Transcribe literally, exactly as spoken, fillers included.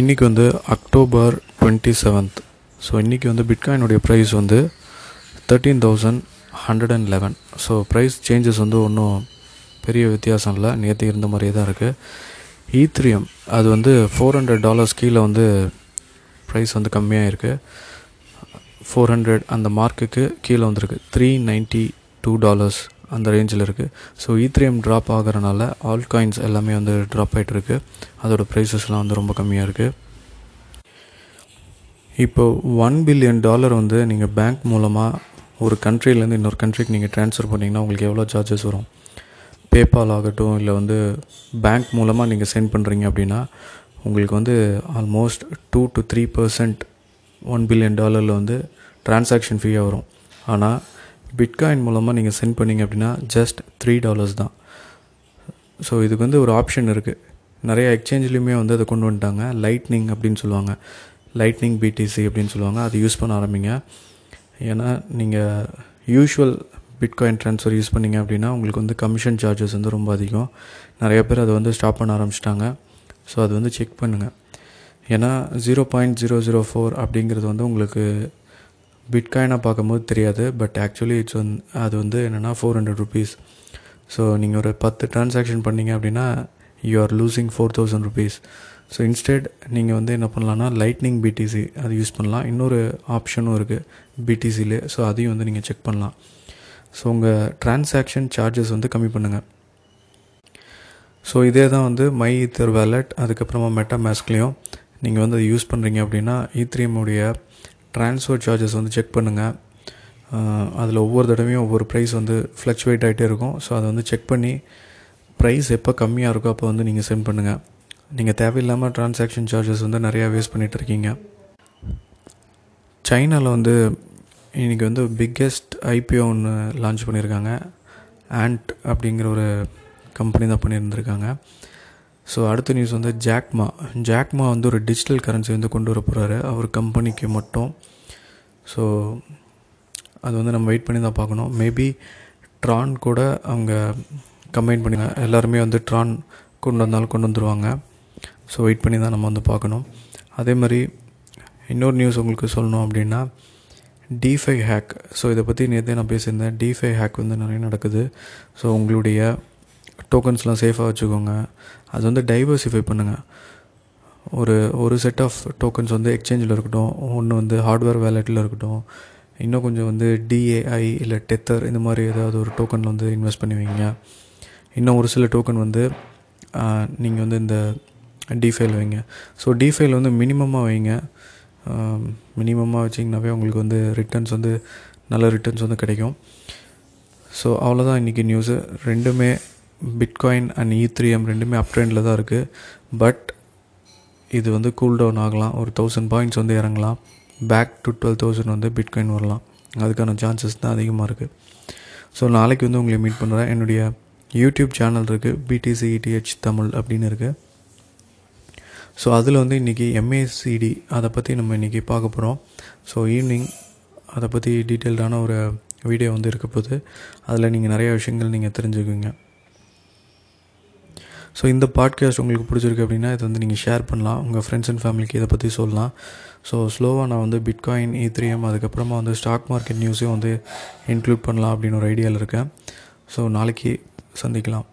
இன்றைக்கி வந்து October twenty seventh so இன்றைக்கி வந்து பிட்காயினுடைய ப்ரைஸ் வந்து thirteen thousand hundred and eleven so price changes வந்து ஒன்றும் பெரிய வித்தியாசம் இல்லை, நேற்று இருந்த மாதிரியே தான் இருக்குது. ஈத்ரியம் அது வந்து ஃபோர் ஹண்ட்ரட் டாலர்ஸ் கீழே வந்து ப்ரைஸ் வந்து கம்மியாக இருக்குது, ஃபோர் ஹண்ட்ரட் அந்த மார்க்குக்கு கீழே வந்துருக்கு, த்ரீ நைன்ட்டி டூ டாலர்ஸ் அந்த ரேஞ்சில் இருக்குது. ஸோ ஈத்ரியம் ட்ராப் ஆகிறனால ஆல் காயின்ஸ் எல்லாமே வந்து ட்ராப் ஆகிட்டுருக்கு, அதோடய ப்ரைஸஸ்லாம் வந்து ரொம்ப கம்மியாக இருக்குது. இப்போது ஒன் பில்லியன் டாலர் வந்து நீங்கள் பேங்க் மூலமாக ஒரு கண்ட்ரிலேருந்து இன்னொரு கண்ட்ரிக்கு நீங்கள் ட்ரான்ஸ்ஃபர் பண்ணிங்கன்னா உங்களுக்கு எவ்வளோ சார்ஜஸ் வரும்? பேபால் ஆகட்டும் இல்லை வந்து பேங்க் மூலமாக நீங்கள் சென்ட் பண்ணுறீங்க அப்படின்னா உங்களுக்கு வந்து almost two to three percent one billion டாலரில் வந்து டிரான்சாக்ஷன் ஃபீயாக வரும். ஆனால் பிட்காயின் மூலமாக நீங்கள் சென்ட் பண்ணிங்க அப்படின்னா ஜஸ்ட் த்ரீ டாலர்ஸ் தான். ஸோ இதுக்கு வந்து ஒரு ஆப்ஷன் இருக்குது, நிறைய எக்ஸ்சேஞ்சிலையுமே வந்து அதை கொண்டு வந்துட்டாங்க. லைட்னிங் அப்படின்னு சொல்லுவாங்க, லைட்னிங் பிடிசி அப்படின்னு சொல்லுவாங்க, அது யூஸ் பண்ண ஆரம்பிங்க. ஏன்னா நீங்கள் யூஷுவல் பிட்காயின் ட்ரான்ஸ்ஃபர் யூஸ் பண்ணிங்க அப்படின்னா உங்களுக்கு வந்து கமிஷன் சார்ஜஸ் வந்து ரொம்ப அதிகம். நிறைய பேர் அதை வந்து ஸ்டாப் பண்ண ஆரம்பிச்சிட்டாங்க. ஸோ அது வந்து செக் பண்ணுங்கள். ஏன்னா zero point zero zero four அப்படிங்கிறது வந்து உங்களுக்கு பிட்காயினாக பார்க்கும்போது தெரியாது, பட் ஆக்சுவலி இட்ஸ் ஒன் அது வந்து என்னென்னா ஃபோர் ஹண்ட்ரட் ருபீஸ். ஸோ நீங்கள் ஒரு பத்து ட்ரான்சாக்ஷன் பண்ணிங்க அப்படின்னா you are losing four thousand rupees. So instead நீங்கள் வந்து என்ன பண்ணலான்னா லைட்னிங் பிடிசி அது யூஸ் பண்ணலாம். இன்னொரு ஆப்ஷனும் இருக்குது பிடிசியிலே, ஸோ அதையும் வந்து நீங்கள் செக் பண்ணலாம். ஸோ உங்கள் ட்ரான்சாக்ஷன் சார்ஜஸ் வந்து கம்மி பண்ணுங்கள். ஸோ இதே தான் வந்து மை ஈத்தர் வேலட் அதுக்கப்புறமா மெட்டாமாஸ்க்லேயும் நீங்கள் வந்து அதை யூஸ் பண்ணுறீங்க அப்படின்னா ஈத்ரியமுடைய ட்ரான்ஸ்ஃபர் சார்ஜஸ் வந்து செக் பண்ணுங்கள். அதில் ஒவ்வொரு தடவையும் ஒவ்வொரு ப்ரைஸ் வந்து ஃப்ளக்சுவேட் ஆகிட்டே இருக்கும். ஸோ அதை வந்து செக் பண்ணி ப்ரைஸ் எப்போ கம்மியாக இருக்கோ அப்போ வந்து நீங்கள் சென்ட் பண்ணுங்கள். நீங்கள் தேவையில்லாமல் ட்ரான்சாக்ஷன் சார்ஜஸ் வந்து நிறையா வேஸ்ட் பண்ணிகிட்ருக்கீங்க. சைனாவில் வந்து இன்றைக்கி வந்து பிக்கெஸ்ட் ஐபிஓ ஒன்று லான்ச் பண்ணியிருக்காங்க, ஆண்ட் அப்படிங்கிற ஒரு கம்பெனி தான் பண்ணியிருந்திருக்காங்க. ஸோ அடுத்த நியூஸ் வந்து ஜாக்மா ஜாக்மா வந்து ஒரு டிஜிட்டல் கரன்சி வந்து கொண்டு வர போகிறாரு அவர் கம்பெனிக்கு மட்டும். ஸோ அது வந்து நம்ம வெயிட் பண்ணி தான் பார்க்கணும். மேபி ட்ரான் கூட அவங்க கம்பைன் பண்ணி எல்லாருமே வந்து ட்ரான் கொண்டு வந்தாலும் கொண்டு வந்துடுவாங்க. ஸோ வெயிட் பண்ணி தான் நம்ம வந்து பார்க்கணும். அதே மாதிரி இன்னொரு நியூஸ் உங்களுக்கு சொல்லணும் அப்படின்னா டிஃபை ஹேக். ஸோ இதை பற்றி நேற்றே நான் பேசியிருந்தேன். டிஃபை ஹேக் வந்து நிறைய நடக்குது. ஸோ உங்களுடைய டோக்கன்ஸ்லாம் சேஃபாக வச்சுக்கோங்க. அது வந்து டைவர்சிஃபை பண்ணுங்கள். ஒரு ஒரு செட் ஆஃப் டோக்கன்ஸ் வந்து எக்ஸ்சேஞ்சில் இருக்கட்டும், ஒன்று வந்து ஹார்ட்வேர் வேலெட்டில் இருக்கட்டும், இன்னும் கொஞ்சம் வந்து டிஏஐ இல்லை டெத்தர் இந்த மாதிரி ஏதாவது ஒரு டோக்கனில் வந்து இன்வெஸ்ட் பண்ணி வைங்க. இன்னும் ஒரு சில டோக்கன் வந்து நீங்கள் வந்து இந்த டிஃபைல் வைங்க. ஸோ டிஃபைல் வந்து மினிமமாக வைங்க. மினிமமாக வச்சிங்கனாவே உங்களுக்கு வந்து ரிட்டர்ன்ஸ் வந்து நல்ல ரிட்டர்ன்ஸ் வந்து கிடைக்கும். ஸோ அவ்வளோதான் இன்றைக்கி நியூஸு. ரெண்டுமே பிட்காயின் அண்ட் ஈத்ரியம் ரெண்டுமே அப் ட்ரெண்டில் தான் இருக்குது. பட் இது வந்து கூல் டவுன் ஆகலாம், ஒரு தௌசண்ட் பாயிண்ட்ஸ் வந்து இறங்கலாம், பேக் டு டுவெல் தௌசண்ட் வந்து பிட்காயின் வரலாம். அதுக்கான சான்சஸ் தான் அதிகமாக இருக்குது. ஸோ நாளைக்கு வந்து உங்களை மீட் பண்ணுறேன். என்னுடைய யூடியூப் சேனல் இருக்குது, பிடிசி இடிஹெச் தமிழ் அப்படின்னு இருக்குது. ஸோ அதில் வந்து இன்றைக்கி எம்ஏசிடி அதை பற்றி நம்ம இன்றைக்கி பார்க்க போகிறோம். ஸோ ஈவினிங் அதை பற்றி டீட்டெயில்டான ஒரு வீடியோ வந்து இருக்க போகுது. அதில் நீங்கள் நிறையா விஷயங்கள் நீங்கள் தெரிஞ்சுக்குவீங்க. ஸோ இந்த பாட்காஸ்ட் உங்களுக்கு பிடிச்சிருக்கு அப்படின்னா இது வந்து நீங்கள் ஷேர் பண்ணலாம், உங்கள் ஃப்ரெண்ட்ஸ் அண்ட் ஃபேமிலிக்கு இதை பற்றி சொல்லலாம். ஸோ ஸ்லோவாக நான் வந்து பிட்காயின் ஈத்ரியம் அதுக்கப்புறமா வந்து ஸ்டாக் மார்க்கெட் நியூஸையும் வந்து இன்க்ளூட் பண்ணலாம் அப்படின்னு ஒரு ஐடியாவில் இருக்கேன். ஸோ நாளைக்கு சந்திக்கலாம்.